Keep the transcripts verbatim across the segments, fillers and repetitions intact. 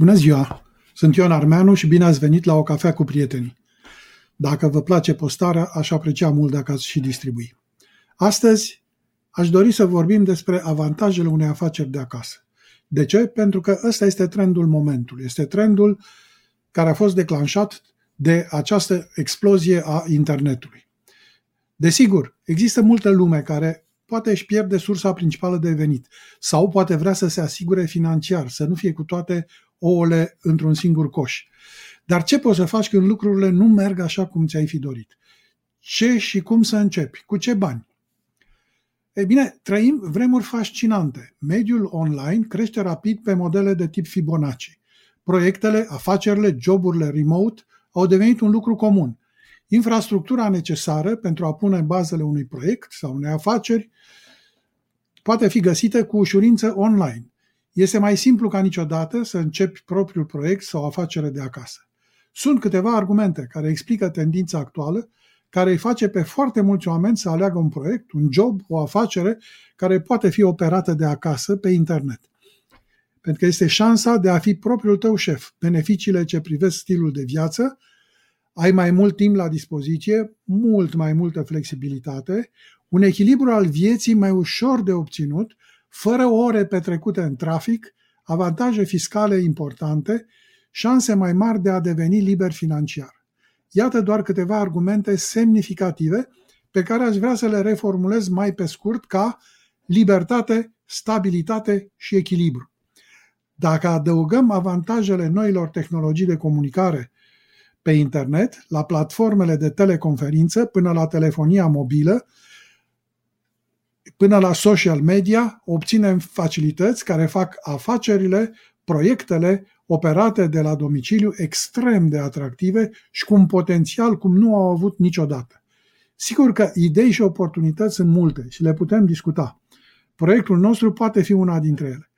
Bună ziua! Sunt Ioan Armeanu și bine ați venit la o cafea cu prietenii. Dacă vă place postarea, aș aprecia mult dacă ați și distribui. Astăzi aș dori să vorbim despre avantajele unei afaceri de acasă. De ce? Pentru că ăsta este trendul momentului. Este trendul care a fost declanșat de această explozie a internetului. Desigur, există multă lume care poate își pierde sursa principală de venit sau poate vrea să se asigure financiar, să nu fie cu toate ouăle într-un singur coș. Dar ce poți să faci când lucrurile nu merg așa cum ți-ai fi dorit? Ce și cum să începi? Cu ce bani? Ei bine, trăim vremuri fascinante. Mediul online crește rapid pe modele de tip Fibonacci. Proiectele, afacerile, joburile remote au devenit un lucru comun. Infrastructura necesară pentru a pune bazele unui proiect sau unei afaceri poate fi găsită cu ușurință online. Este mai simplu ca niciodată să începi propriul proiect sau afacere de acasă. Sunt câteva argumente care explică tendința actuală, care îi face pe foarte mulți oameni să aleagă un proiect, un job, o afacere care poate fi operată de acasă pe internet. Pentru că este șansa de a fi propriul tău șef, beneficiile ce privesc stilul de viață, ai mai mult timp la dispoziție, mult mai multă flexibilitate, un echilibru al vieții mai ușor de obținut, fără ore petrecute în trafic, avantaje fiscale importante, șanse mai mari de a deveni liber financiar. Iată doar câteva argumente semnificative pe care aș vrea să le reformulez mai pe scurt ca libertate, stabilitate și echilibru. Dacă adăugăm avantajele noilor tehnologii de comunicare pe internet, la platformele de teleconferință, până la telefonia mobilă, până la social media, obținem facilități care fac afacerile, proiectele operate de la domiciliu extrem de atractive și cu un potențial cum nu au avut niciodată. Sigur că idei și oportunități sunt multe și le putem discuta. Proiectul nostru poate fi una dintre ele.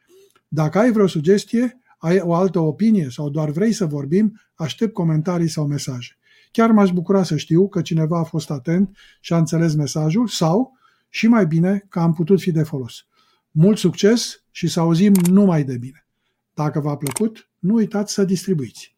Dacă ai vreo sugestie, ai o altă opinie sau doar vrei să vorbim, aștept comentarii sau mesaje. Chiar m-aș bucura să știu că cineva a fost atent și a înțeles mesajul sau, și mai bine, că am putut fi de folos. Mult succes și să auzim numai de bine! Dacă v-a plăcut, nu uitați să distribuiți!